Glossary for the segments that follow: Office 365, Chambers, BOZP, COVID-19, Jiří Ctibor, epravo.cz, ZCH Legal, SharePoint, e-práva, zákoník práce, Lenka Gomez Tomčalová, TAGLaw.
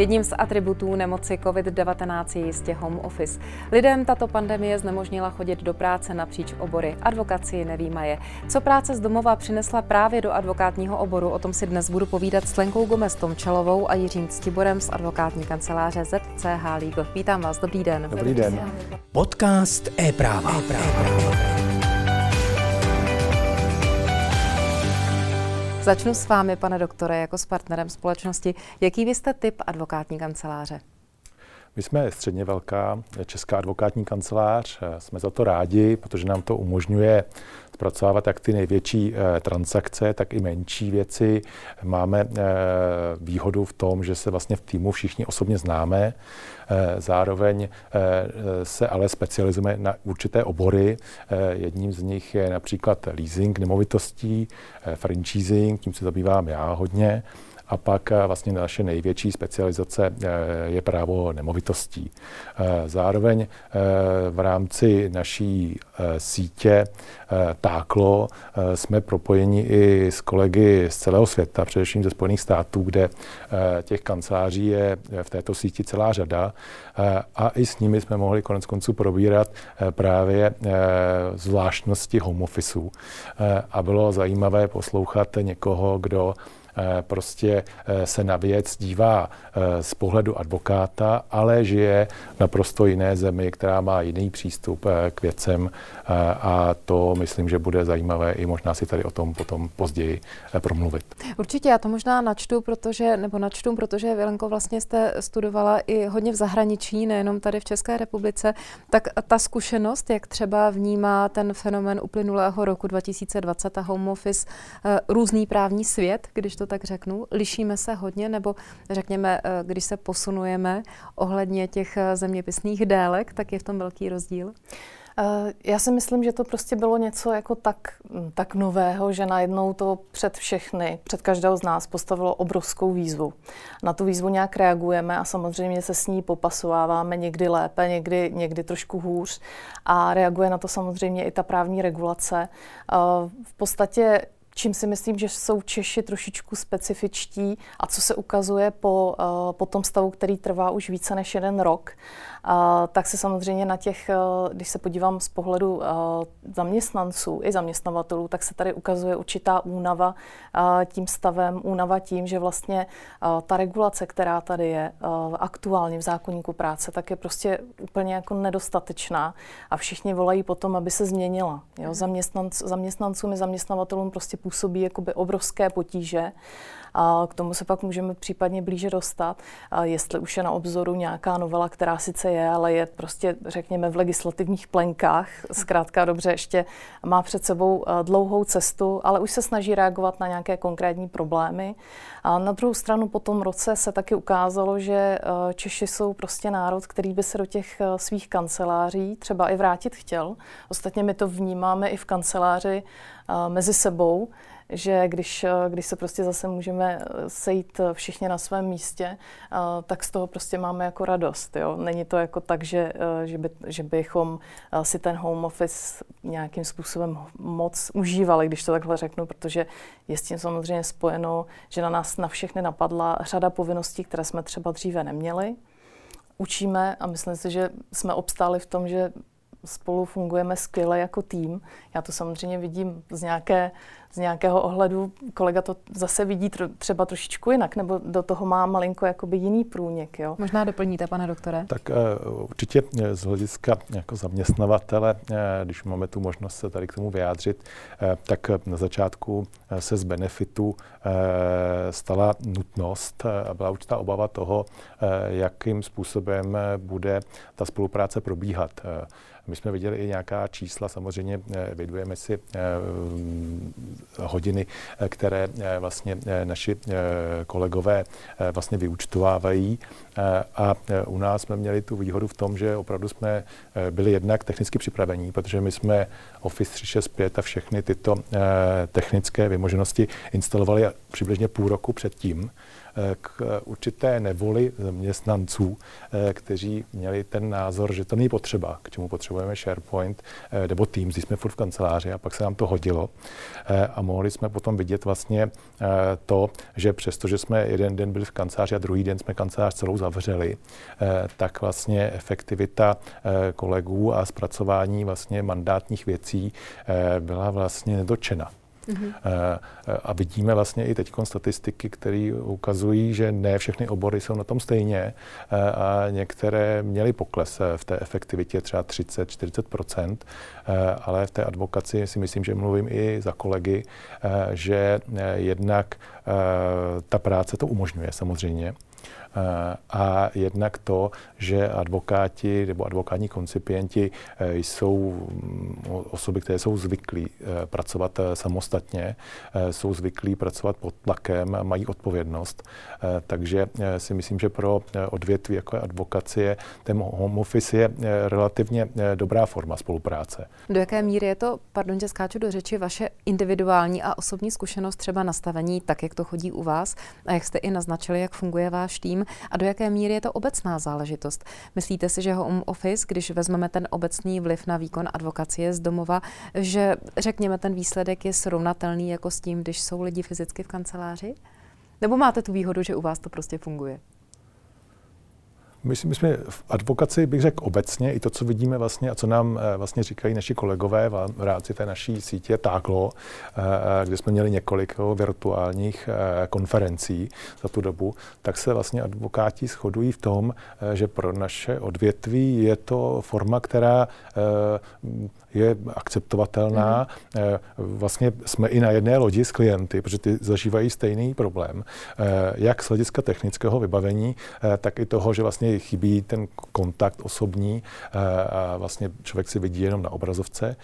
Jedním z atributů nemoci COVID-19 je jistě home office. Lidem tato pandemie znemožnila chodit do práce napříč obory, advokacii nevyjímaje. Co práce z domova přinesla právě do advokátního oboru, o tom si dnes budu povídat s Lenkou Gomez Tomčalovou a Jiřím Ctiborem z advokátní kanceláře ZCH Legal. Vítám vás, dobrý den. Dobrý den. Podcast e-práva. Začnu s vámi, pane doktore, jako s partnerem společnosti. Jaký vy jste typ advokátní kanceláře? My jsme středně velká česká advokátní kancelář. Jsme za to rádi, protože nám to umožňuje zpracovávat jak ty největší transakce, tak i menší věci. Máme výhodu v tom, že se vlastně v týmu všichni osobně známe. Zároveň se ale specializujeme na určité obory. Jedním z nich je například leasing nemovitostí, franchising, tím se zabývám já hodně. A pak vlastně naše největší specializace je právo nemovitostí. Zároveň v rámci naší sítě TAGLaw jsme propojeni i s kolegy z celého světa, především ze Spojených států, kde těch kanceláří je v této síti celá řada. A i s nimi jsme mohli koneckonců probírat právě zvláštnosti home officeu. A bylo zajímavé poslouchat někoho, kdo prostě se na věc dívá z pohledu advokáta, ale žije naprosto jiné zemi, která má jiný přístup k věcem, a to myslím, že bude zajímavé i možná si tady o tom potom později promluvit. Určitě, já to možná načtu, protože vy, Lenko, vlastně jste studovala i hodně v zahraničí, nejenom tady v České republice, tak ta zkušenost, jak třeba vnímá ten fenomén uplynulého roku 2020 a home office různý právní svět, když to tak řeknu, lišíme se hodně, nebo řekněme, když se posunujeme ohledně těch zeměpisných délek, tak je v tom velký rozdíl? Já si myslím, že to prostě bylo něco jako tak nového, že najednou to před každého z nás postavilo obrovskou výzvu. Na tu výzvu nějak reagujeme a samozřejmě se s ní popasováváme někdy lépe, někdy trošku hůř, a reaguje na to samozřejmě i ta právní regulace. V podstatě čím si myslím, že jsou Češi trošičku specifičtí a co se ukazuje po tom stavu, který trvá už více než 1 rok, tak se samozřejmě na těch, když se podívám z pohledu zaměstnanců i zaměstnavatelů, tak se tady ukazuje určitá únava tím stavem, únava tím, že vlastně ta regulace, která tady je aktuálně v zákoníku práce, tak je prostě úplně jako nedostatečná a všichni volají po tom, aby se změnila. Jo? Zaměstnancům i zaměstnavatelům prostě působí jakoby obrovské potíže. A k tomu se pak můžeme případně blíže dostat, jestli už je na obzoru nějaká novela, která sice je, ale je prostě, řekněme, v legislativních plenkách. Zkrátka dobře, ještě má před sebou dlouhou cestu, ale už se snaží reagovat na nějaké konkrétní problémy. A na druhou stranu po tom roce se taky ukázalo, že Češi jsou prostě národ, který by se do těch svých kanceláří třeba i vrátit chtěl. Ostatně my to vnímáme i v kanceláři mezi sebou, že když se prostě zase můžeme sejít všichni na svém místě, tak z toho prostě máme jako radost. Jo? Není to jako tak, že bychom si ten home office nějakým způsobem moc užívali, když to takhle řeknu, protože je s tím samozřejmě spojeno, že na nás na všechny napadla řada povinností, které jsme třeba dříve neměli. Učíme a myslím si, že jsme obstáli v tom, že spolu fungujeme skvěle jako tým. Já to samozřejmě vidím z nějakého ohledu. Kolega to zase vidí třeba trošičku jinak, nebo do toho má malinko jakoby jiný průnik. Jo? Možná doplníte, pane doktore. Tak určitě z hlediska jako zaměstnavatele, když máme tu možnost se tady k tomu vyjádřit, tak na začátku se z benefitu stala nutnost a byla určitá obava toho, jakým způsobem bude ta spolupráce probíhat. My jsme viděli i nějaká čísla, samozřejmě evidujeme si hodiny, které vlastně naši kolegové vlastně vyúčtovávají, a u nás jsme měli tu výhodu v tom, že opravdu jsme byli jednak technicky připravení, protože my jsme Office 365 a všechny tyto technické vymoženosti instalovali přibližně půl roku předtím, k určité nevoli zaměstnanců, kteří měli ten názor, že to není potřeba, k čemu potřeba instalujeme SharePoint nebo Teams, když jsme furt v kanceláři a pak se nám to hodilo. A mohli jsme potom vidět vlastně to, že přestože jsme jeden den byli v kanceláři a druhý den jsme kancelář celou zavřeli, tak vlastně efektivita kolegů a zpracování vlastně mandátních věcí byla vlastně nedočena. Mm-hmm. A vidíme vlastně i teď statistiky, které ukazují, že ne všechny obory jsou na tom stejně a některé měly pokles v té efektivitě třeba 30-40%, ale v té advokaci si myslím, že mluvím i za kolegy, že jednak ta práce to umožňuje samozřejmě. A jednak to, že advokáti nebo advokátní koncipienti jsou osoby, které jsou zvyklí pracovat samostatně, jsou zvyklí pracovat pod tlakem, mají odpovědnost. Takže si myslím, že pro odvětví jako je advokacie ten home office je relativně dobrá forma spolupráce. Do jaké míry je to, pardon, že skáču do řeči, vaše individuální a osobní zkušenost třeba nastavení, tak jak to chodí u vás a jak jste i naznačili, jak funguje váš tým a do jaké míry je to obecná záležitost? Myslíte si, že home office, když vezmeme ten obecný vliv na výkon advokacie z domova, že řekněme ten výsledek je srovnatelný jako s tím, když jsou lidi fyzicky v kanceláři? Nebo máte tu výhodu, že u vás to prostě funguje? My jsme v advokaci, bych řekl obecně, i to, co vidíme vlastně a co nám vlastně říkají naši kolegové v rámci té naší sítě TAGLaw, kde jsme měli několik virtuálních konferencí za tu dobu, tak se vlastně advokáti shodují v tom, že pro naše odvětví je to forma, která je akceptovatelná. Vlastně jsme i na jedné lodi s klienty, protože ty zažívají stejný problém, jak z hlediska technického vybavení, tak i toho, že vlastně chybí ten kontakt osobní a vlastně člověk si vidí jenom na obrazovce.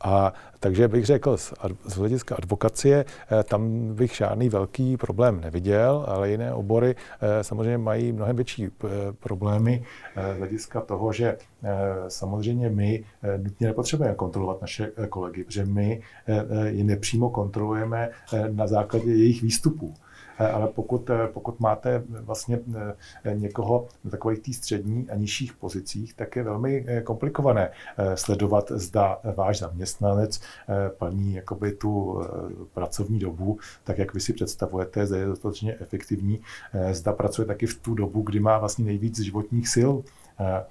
A takže bych řekl, z hlediska advokacie, tam bych žádný velký problém neviděl, ale jiné obory samozřejmě mají mnohem větší problémy z hlediska toho, že samozřejmě my nutně nepotřebujeme kontrolovat naše kolegy, protože my je nepřímo kontrolujeme na základě jejich výstupů. Ale pokud máte vlastně někoho na takových tý střední a nižších pozicích, tak je velmi komplikované sledovat, zda váš zaměstnanec plní jakoby tu pracovní dobu, tak jak vy si představujete, zda je dostatečně efektivní, zda pracuje taky v tu dobu, kdy má vlastně nejvíc životních sil,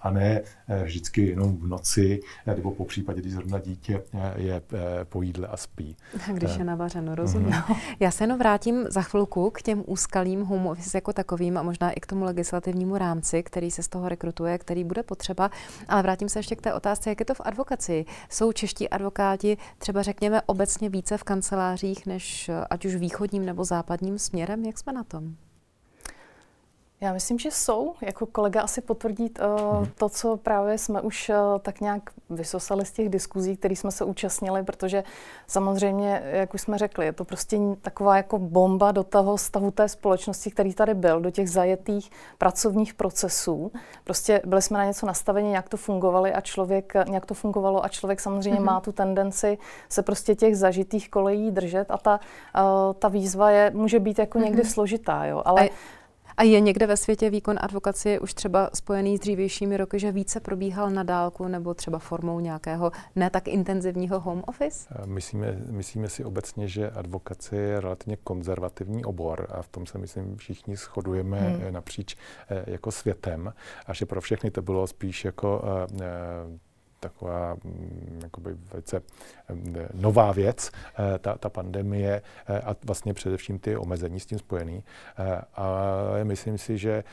a ne vždycky jenom v noci, nebo po případě, když zrovna dítě je po jídle a spí. Když je navařeno, rozumím. Já se jenom vrátím za chvilku k těm úskalým home office jako takovým a možná i k tomu legislativnímu rámci, který se z toho rekrutuje, který bude potřeba, ale vrátím se ještě k té otázce, jak je to v advokaci. Jsou čeští advokáti třeba řekněme obecně více v kancelářích než ať už východním nebo západním směrem, jak jsme na tom? Já myslím, že jsou. Jako kolega asi potvrdí to, co právě jsme už tak nějak vysosali z těch diskuzí, které jsme se účastnili, protože samozřejmě, jak už jsme řekli, je to prostě taková jako bomba do toho stavu té společnosti, který tady byl, do těch zajetých pracovních procesů. Prostě byli jsme na něco nastaveni, nějak to fungovalo a člověk samozřejmě má tu tendenci se prostě těch zažitých kolejí držet a ta výzva může být jako někdy složitá, jo, ale... A je někde ve světě výkon advokacie už třeba spojený s dřívějšími roky, že více probíhal na dálku nebo třeba formou nějakého ne tak intenzivního home office? Myslíme si obecně, že advokacie je relativně konzervativní obor a v tom se myslím všichni shodujeme napříč jako světem a že pro všechny to bylo spíš jako taková jakoby velice nová věc, ta pandemie a vlastně především ty omezení s tím spojený. Ale myslím si, že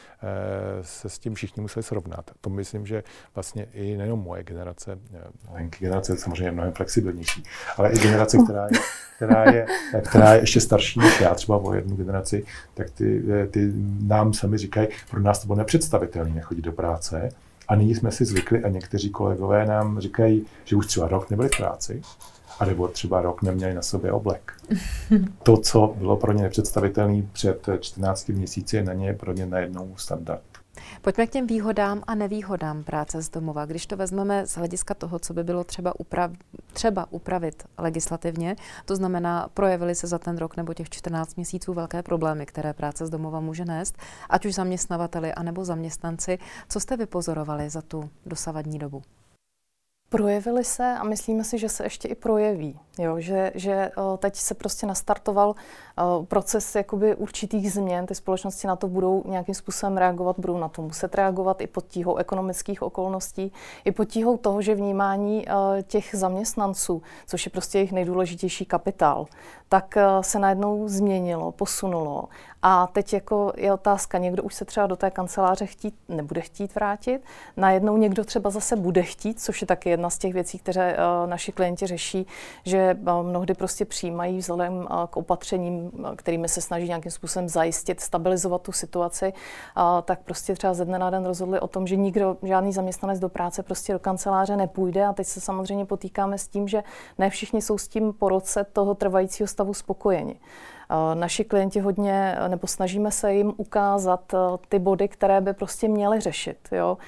se s tím všichni museli srovnat. To myslím, že vlastně i nejenom moje generace, Lenky generace je samozřejmě mnohem flexibilnější, ale i generace, která je ještě starší než já, třeba o jednu generaci, tak ty nám sami říkají, pro nás to bylo nepředstavitelné nechodit do práce. A nyní jsme si zvykli a někteří kolegové nám říkají, že už třeba rok nebyli v práci, anebo třeba rok neměli na sobě oblek. To, co bylo pro ně nepředstavitelné před 14 měsíci, je na ně pro ně najednou standard. Pojďme k těm výhodám a nevýhodám práce z domova. Když to vezmeme z hlediska toho, co by bylo třeba upravit legislativně, to znamená, projevily se za ten rok nebo těch 14 měsíců velké problémy, které práce z domova může nést, ať už zaměstnavateli anebo zaměstnanci. Co jste vypozorovali za tu dosavadní dobu? Projevily se a myslíme si, že se ještě i projeví, jo? Že teď se prostě nastartoval proces jakoby určitých změn, ty společnosti na to budou nějakým způsobem reagovat, budou na to muset reagovat i pod tíhou ekonomických okolností, i pod tíhou toho, že vnímání těch zaměstnanců, což je prostě jejich nejdůležitější kapitál, tak se najednou změnilo, posunulo. A teď jako je otázka, někdo už se třeba do té kanceláře nebude chtít vrátit, najednou někdo třeba zase bude chtít, což je taky jedna z těch věcí, které naši klienti řeší, že mnohdy prostě přijímají vzhledem k opatřením, kterými se snaží nějakým způsobem zajistit, stabilizovat tu situaci, tak prostě třeba ze dne na den rozhodli o tom, že nikdo, žádný zaměstnanec do práce prostě do kanceláře nepůjde a teď se samozřejmě potýkáme s tím, že ne všichni jsou s tím po roce toho trvajícího stavu spokojeni. Naši klienti hodně, nebo snažíme se jim ukázat ty body, které by prostě měli řešit. Jo?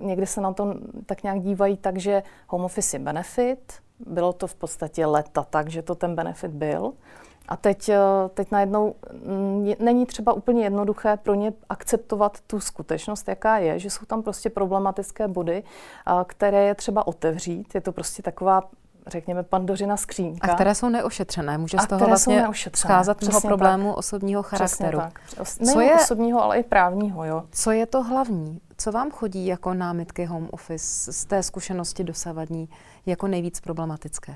Někdy se na to tak nějak dívají tak, že home office je benefit, bylo to v podstatě leta tak, že to ten benefit byl. A teď najednou není třeba úplně jednoduché pro ně akceptovat tu skutečnost, jaká je, že jsou tam prostě problematické body, které je třeba otevřít. Je to prostě taková, řekněme, Pandořina skřínka. A které jsou neošetřené. Může z toho vlastně scházet toho problému osobního charakteru. Nejen osobního, ale i právního. Jo. Co je to hlavní? Co vám chodí jako námitky home office z té zkušenosti dosavadní jako nejvíc problematické?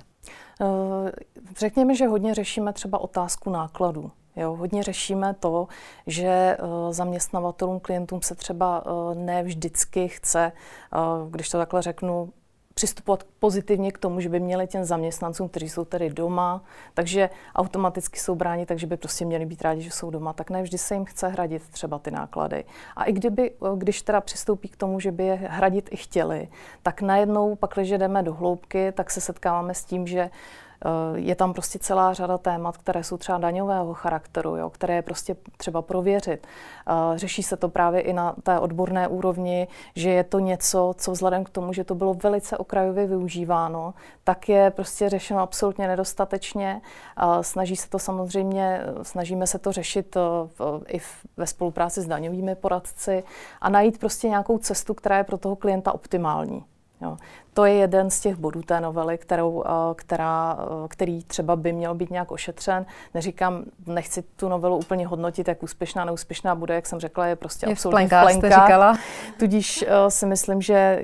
Řekněme, že hodně řešíme třeba otázku nákladů. Jo, hodně řešíme to, že zaměstnavatelům, klientům se třeba ne vždycky chce, když to takhle řeknu, přistupovat pozitivně k tomu, že by měli těm zaměstnancům, kteří jsou tady doma, takže automaticky jsou bráni, takže by prostě měli být rádi, že jsou doma, tak ne vždy se jim chce hradit třeba ty náklady. A i když teda přistoupí k tomu, že by je hradit i chtěli, tak najednou, pak, když jdeme do hloubky, tak se setkáváme s tím, že je tam prostě celá řada témat, které jsou třeba daňového charakteru, jo, které je prostě třeba prověřit. Řeší se to právě i na té odborné úrovni, že je to něco, co vzhledem k tomu, že to bylo velice okrajově využíváno, tak je prostě řešeno absolutně nedostatečně. Snažíme se to řešit i ve spolupráci s daňovými poradci a najít prostě nějakou cestu, která je pro toho klienta optimální. Jo. To je jeden z těch bodů té novely, který třeba by měl být nějak ošetřen. Nechci tu novelu úplně hodnotit, jak úspěšná, neúspěšná bude, jak jsem řekla, je prostě absolutně v plenkách. Tudíž si myslím, že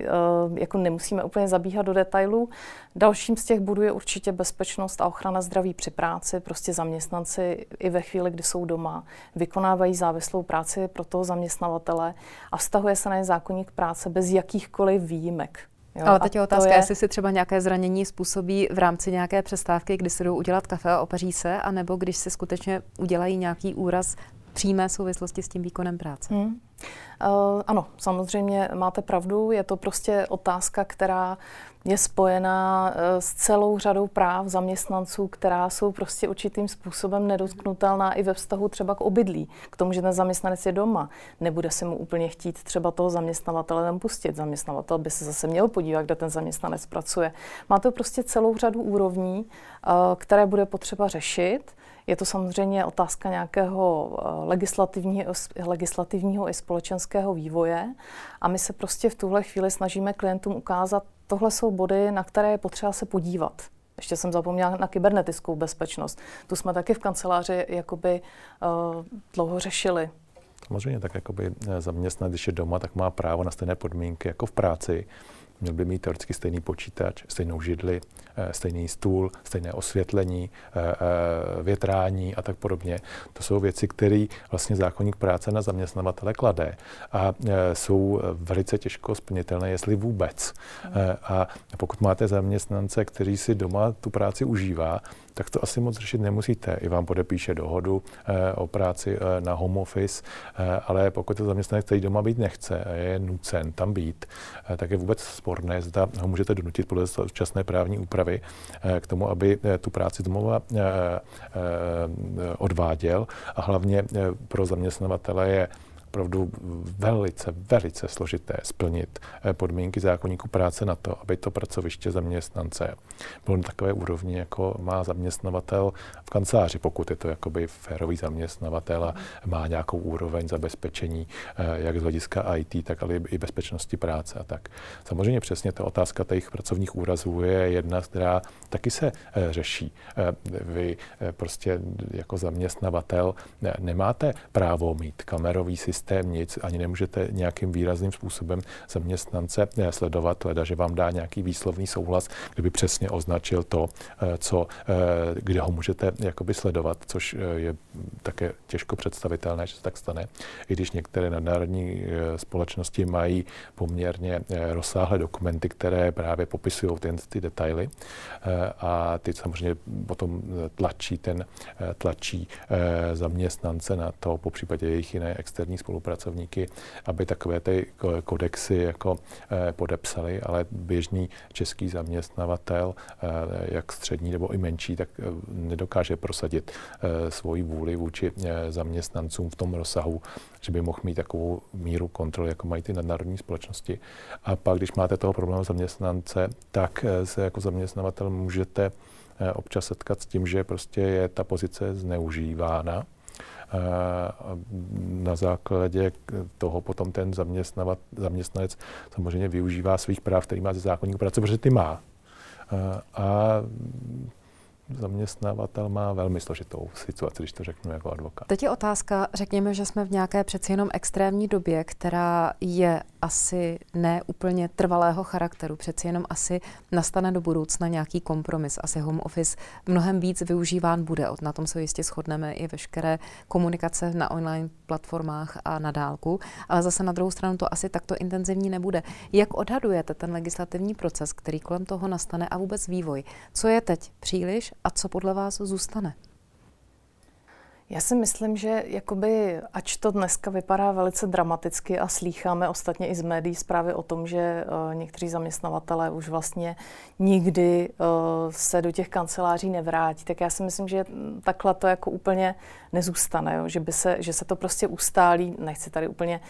jako nemusíme úplně zabíhat do detailů. Dalším z těch bodů je určitě bezpečnost a ochrana zdraví při práci. Prostě zaměstnanci i ve chvíli, kdy jsou doma, vykonávají závislou práci pro toho zaměstnavatele a vztahuje se na ně zákoník práce bez jakýchkoliv výjimek. Jo, ale teď je otázka, jestli si třeba nějaké zranění způsobí v rámci nějaké přestávky, kdy si jdou udělat kafe a opaří se, anebo když si skutečně udělají nějaký úraz přímé souvislosti s tím výkonem práce. Ano, samozřejmě máte pravdu, je to prostě otázka, která je spojená s celou řadou práv zaměstnanců, která jsou prostě určitým způsobem nedotknutelná i ve vztahu třeba k obydlí, k tomu, že ten zaměstnanec je doma. Nebude se mu úplně chtít třeba toho zaměstnavatele nepustit. Zaměstnavatel by se zase měl podívat, kde ten zaměstnanec pracuje. Má to prostě celou řadu úrovní, které bude potřeba řešit. Je to samozřejmě otázka nějakého legislativního i společenského vývoje a my se prostě v tuhle chvíli snažíme klientům ukázat, tohle jsou body, na které je potřeba se podívat. Ještě jsem zapomněla na kybernetickou bezpečnost. Tu jsme taky v kanceláři jakoby dlouho řešili. Samozřejmě tak jakoby zaměstnanec, když je doma, tak má právo na stejné podmínky jako v práci. Měl by mít teoreticky stejný počítač, stejnou židli, stejný stůl, stejné osvětlení, větrání a tak podobně. To jsou věci, které vlastně zákoník práce na zaměstnavatele klade a jsou velice těžko splnitelné, jestli vůbec. A pokud máte zaměstnance, který si doma tu práci užívá, tak to asi moc řešit nemusíte. I vám podepíše dohodu o práci na home office, ale pokud ten zaměstnanec, který doma být nechce, je nucen tam být, tak je vůbec sporné, zda ho můžete donutit podle současné právní úpravy k tomu, aby tu práci domova odváděl. A hlavně pro zaměstnavatele je opravdu velice, velice složité splnit podmínky zákoníku práce na to, aby to pracoviště zaměstnance bylo na takové úrovni, jako má zaměstnavatel v kanceláři, pokud je to jakoby férový zaměstnavatel a má nějakou úroveň zabezpečení, jak z hlediska IT, tak ale i bezpečnosti práce a tak. Samozřejmě přesně ta otázka těch pracovních úrazů je jedna, která taky se řeší. Vy prostě jako zaměstnavatel nemáte právo mít kamerový systém, nic, ani nemůžete nějakým výrazným způsobem zaměstnance sledovat, leda, že vám dá nějaký výslovný souhlas, kdyby přesně označil to, co, kde ho můžete jakoby sledovat, což je také těžko představitelné, že se tak stane, i když některé nadnárodní společnosti mají poměrně rozsáhlé dokumenty, které právě popisují ty detaily a ty samozřejmě potom tlačí zaměstnance na to, popřípadě jejich jiné externí spolupracovníky, aby takové ty kodexy jako podepsali, ale běžný český zaměstnavatel, jak střední nebo i menší, tak nedokáže prosadit svoji vůli vůči zaměstnancům v tom rozsahu, že by mohl mít takovou míru kontroly, jako mají ty nadnárodní společnosti. A pak, když máte toho problému zaměstnance, tak se jako zaměstnavatel můžete občas setkat s tím, že prostě je ta pozice zneužívána. Na základě toho potom ten zaměstnanec samozřejmě využívá svých práv, který má ze zákoníku práce, protože ty má. A zaměstnavatel má velmi složitou situaci, když to řeknu jako advokát. Teď je otázka, řekněme, že jsme v nějaké přeci jenom extrémní době, která je asi ne úplně trvalého charakteru. Přeci jenom asi nastane do budoucna nějaký kompromis. Asi home office mnohem víc využíván bude. Na tom se jistě shodneme i veškeré komunikace na online platformách a na dálku. Ale zase na druhou stranu to asi takto intenzivní nebude. Jak odhadujete ten legislativní proces, který kolem toho nastane a vůbec vývoj? Co je teď příliš a co podle vás zůstane? Já si myslím, že jakoby, ač to dneska vypadá velice dramaticky a slýcháme ostatně i z médií zprávy o tom, že někteří zaměstnavatelé už vlastně nikdy se do těch kanceláří nevrátí, tak já si myslím, že takhle to jako úplně nezůstane, jo? Že se to prostě ustálí, nechci tady úplně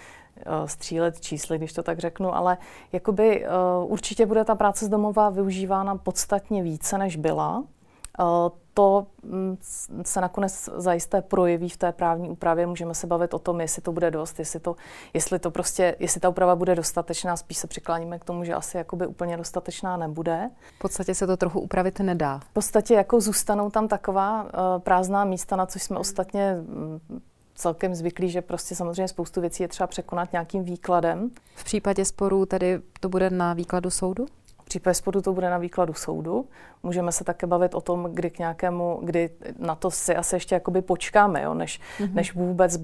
střílet čísly, když to tak řeknu, ale jakoby, určitě bude ta práce z domova využívána podstatně více, než byla. To se nakonec zajisté projeví v té právní úpravě. Můžeme se bavit o tom, jestli to bude dost, jestli ta úprava bude dostatečná. Spíš se přikláníme k tomu, že asi jakoby úplně dostatečná nebude. V podstatě se to trochu upravit nedá. V podstatě jako zůstanou tam taková prázdná místa, na což jsme ostatně celkem zvyklí, že prostě samozřejmě spoustu věcí je třeba překonat nějakým výkladem. V případě sporů tedy to bude na výkladu soudu? V případě sporu to bude na výkladu soudu. Můžeme se také bavit o tom, kdy na to si asi ještě jakoby počkáme, jo, než vůbec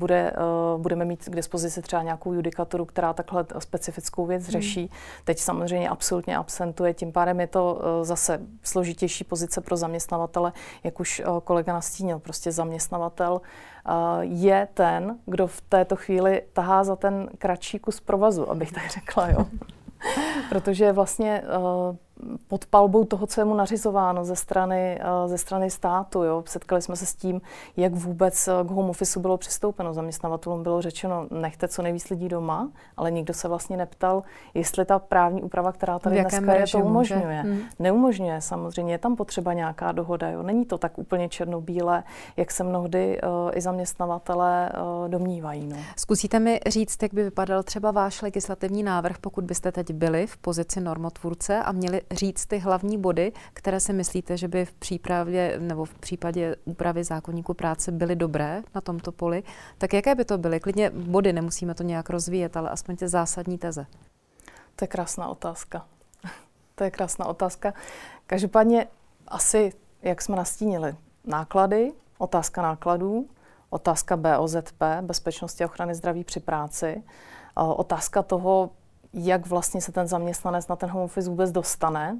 budeme mít k dispozici třeba nějakou judikaturu, která takhle specifickou věc řeší. Teď samozřejmě absolutně absentuje, tím pádem je to zase složitější pozice pro zaměstnavatele, jak už kolega nastínil. Prostě zaměstnavatel je ten, kdo v této chvíli tahá za ten kratší kus provazu, abych tak řekla, jo. Protože vlastně pod palbou toho, co je mu nařizováno ze strany státu. Jo. Setkali jsme se s tím, jak vůbec k home officeu bylo přistoupeno. Zaměstnavatelům bylo řečeno, nechte co nejvíc lidí doma, ale nikdo se vlastně neptal, jestli ta právní úprava, která tady dneska je, to umožňuje. Neumožňuje samozřejmě, je tam potřeba nějaká dohoda. Jo. Není to tak úplně černobílé, jak se mnohdy i zaměstnavatelé domnívají. No. Zkusíte mi říct, jak by vypadal třeba váš legislativní návrh, pokud byste teď byli v pozici normotvůrce a měli říct ty hlavní body, které si myslíte, že by v případě úpravy zákoníku práce byly dobré na tomto poli, tak jaké by to byly? Klidně body, nemusíme to nějak rozvíjet, ale aspoň ty zásadní teze. To je krásná otázka. Každopádně asi, jak jsme nastínili, otázka nákladů, otázka BOZP, bezpečnosti a ochrany zdraví při práci, otázka toho, jak vlastně se ten zaměstnanec na ten home office vůbec dostane.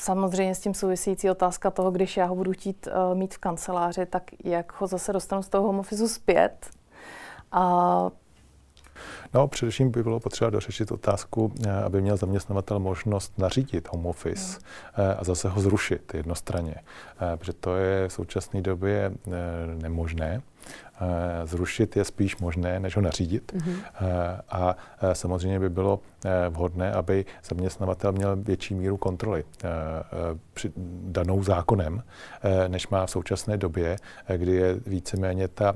Samozřejmě s tím související otázka toho, když já ho budu chtít mít v kanceláři, tak jak ho zase dostanu z toho home officeu zpět. No, především by bylo potřeba dořešit otázku, aby měl zaměstnavatel možnost nařídit home office a zase ho zrušit jednostranně, protože to je v současné době nemožné. Zrušit je spíš možné, než ho nařídit. A samozřejmě by bylo vhodné, aby zaměstnavatel měl větší míru kontroly danou zákonem, než má v současné době, kdy je víceméně ta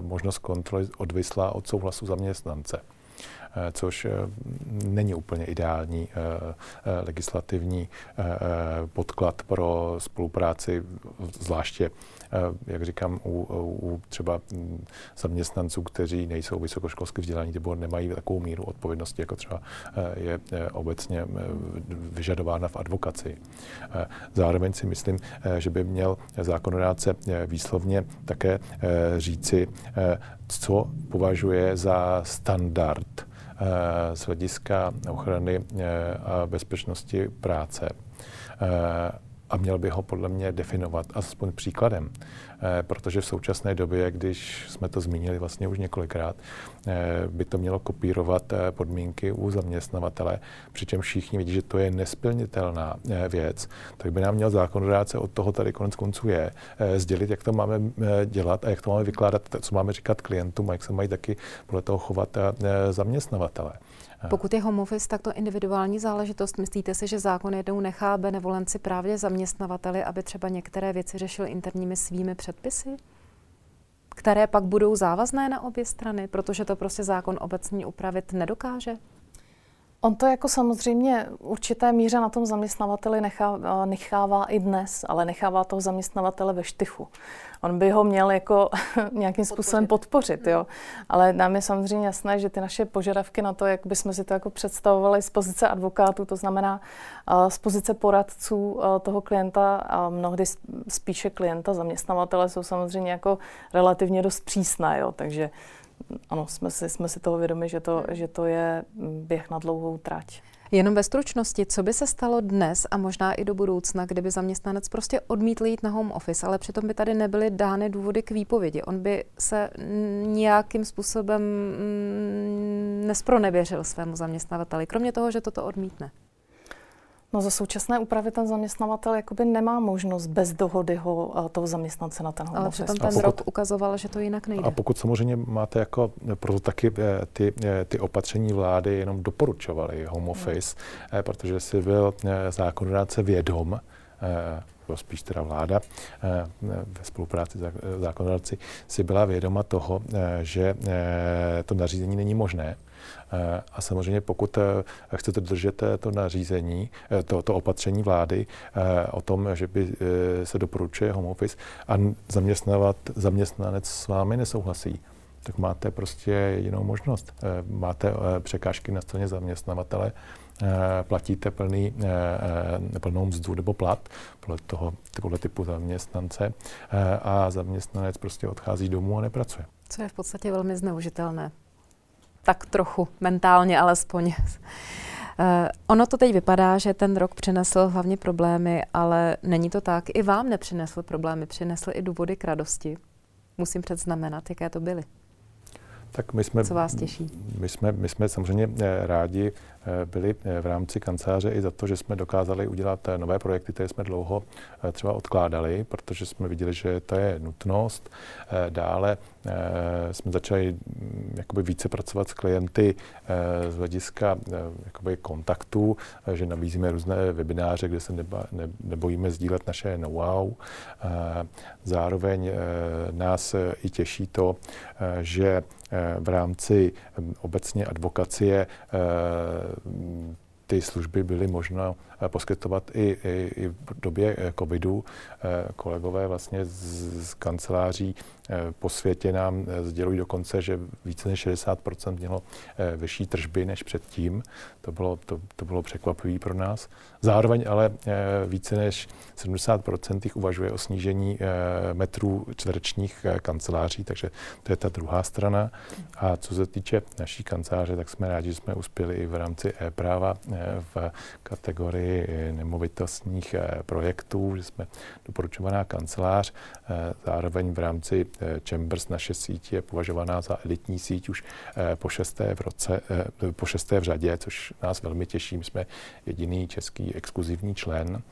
možnost kontroly odvislá od souhlasu zaměstnance, což není úplně ideální legislativní podklad pro spolupráci, zvláště, jak říkám, u třeba zaměstnanců, kteří nejsou vysokoškolsky vzdělaní nebo nemají takovou míru odpovědnosti, jako třeba je obecně vyžadována v advokaci. Zároveň si myslím, že by měl zákonodárce výslovně také říci, co považuje za standard z hlediska ochrany a bezpečnosti práce. A měl by ho podle mě definovat aspoň příkladem, protože v současné době, když jsme to zmínili vlastně už několikrát, by to mělo kopírovat podmínky u zaměstnavatele, přičemž všichni vidí, že to je nesplnitelná věc, tak by nám měl zákonodárce, od toho tady konec konců je, sdělit, jak to máme dělat a jak to máme vykládat, co máme říkat klientům a jak se mají taky podle toho chovat zaměstnavatele. Pokud je home office, tak to individuální záležitost. Myslíte si, že zákon jednou nechá benevolenci právě zaměstnavateli, aby třeba některé věci řešil interními svými předpisy, které pak budou závazné na obě strany, protože to prostě zákon obecně upravit nedokáže? On to jako samozřejmě určité míře na tom zaměstnavateli nechává i dnes, ale nechává toho zaměstnavatele ve štychu. On by ho měl jako nějakým způsobem podpořit, jo. Ale nám je samozřejmě jasné, že ty naše požadavky na to, jak bychom si to jako představovali z pozice advokátů, to znamená z pozice poradců toho klienta a mnohdy spíše klienta zaměstnavatele, jsou samozřejmě jako relativně dost přísné, jo. Takže ano, jsme si toho vědomi, že to je běh na dlouhou trať. Jenom ve stručnosti, co by se stalo dnes a možná i do budoucna, kdyby zaměstnanec prostě odmítl jít na home office, ale přitom by tady nebyly dány důvody k výpovědi. On by se nějakým způsobem nespronevěřil svému zaměstnavateli, kromě toho, že toto odmítne. No, za současné úpravy ten zaměstnavatel jakoby nemá možnost bez dohody toho zaměstnance na ten home office. Ale přitom ten rok ukazoval, že to jinak nejde. A pokud samozřejmě máte jako, proto taky ty opatření vlády jenom doporučovaly home office, protože si byl zákonodárce vědom, spíš teda vláda ve spolupráci s zákonodárci si byla vědoma toho, že to nařízení není možné. A samozřejmě pokud chcete dodržet to nařízení, to opatření vlády o tom, že by se doporučuje home office a zaměstnanec s vámi nesouhlasí, tak máte prostě jinou možnost. Máte překážky na straně zaměstnavatele, platíte plnou mzdu nebo plat podle typu zaměstnance a zaměstnanec prostě odchází domů a nepracuje. Co je v podstatě velmi zneužitelné. Tak trochu, mentálně alespoň. Ono to teď vypadá, že ten rok přinesl hlavně problémy, ale není to tak. I vám nepřinesl problémy, přinesl i důvody k radosti. Musím předznamenat, jaké to byly. Tak co vás těší? My jsme samozřejmě rádi byli v rámci kanceláře i za to, že jsme dokázali udělat nové projekty, které jsme dlouho třeba odkládali, protože jsme viděli, že to je nutnost. Dále jsme začali jakoby více pracovat s klienty z hlediska jakoby kontaktů, že nabízíme různé webináře, kde se nebojíme sdílet naše know-how. Zároveň nás i těší to, že v rámci obecně advokacie ty služby byly možno poskytovat i v době covidu. Kolegové vlastně z kanceláří po světě nám sdělují dokonce, že více než 60% mělo vyšší tržby než předtím. To bylo překvapivé pro nás. Zároveň ale více než 70% jich uvažuje o snížení metrů čtverečních kanceláří, takže to je ta druhá strana. A co se týče naší kanceláře, tak jsme rádi, že jsme uspěli i v rámci e-práva v kategorii nemovitostních projektů, že jsme doporučovaná kancelář. Zároveň v rámci Chambers naše síť je považovaná za elitní síť už po šesté v řadě, což nás velmi těší. My jsme jediný český exkluzivní člen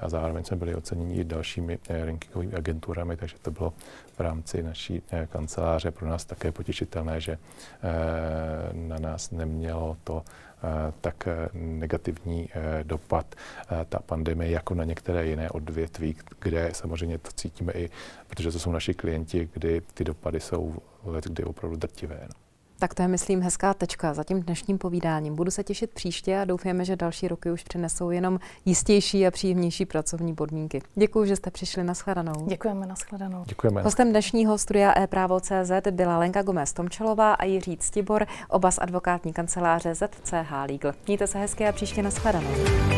a zároveň jsme byli oceněni i dalšími rankingovými agenturami, takže to bylo v rámci naší kanceláře pro nás také potěšitelné, že na nás nemělo to tak negativní dopad ta pandemie jako na některé jiné odvětví, kde samozřejmě to cítíme i, protože to jsou naši klienti, kdy ty dopady jsou letkdy opravdu drtivé. No. Tak to je, myslím, hezká tečka za tím dnešním povídáním. Budu se těšit příště a doufáme, že další roky už přinesou jenom jistější a příjemnější pracovní podmínky. Děkuji, že jste přišli. Nashledanou. Děkujeme, nashledanou. Děkujeme. Hostem dnešního studia e-právo.cz byla Lenka Gomez Tomčalová a Jiří Ctibor, oba z advokátní kanceláře ZCH Legal. Mějte se hezky a příště nashledanou.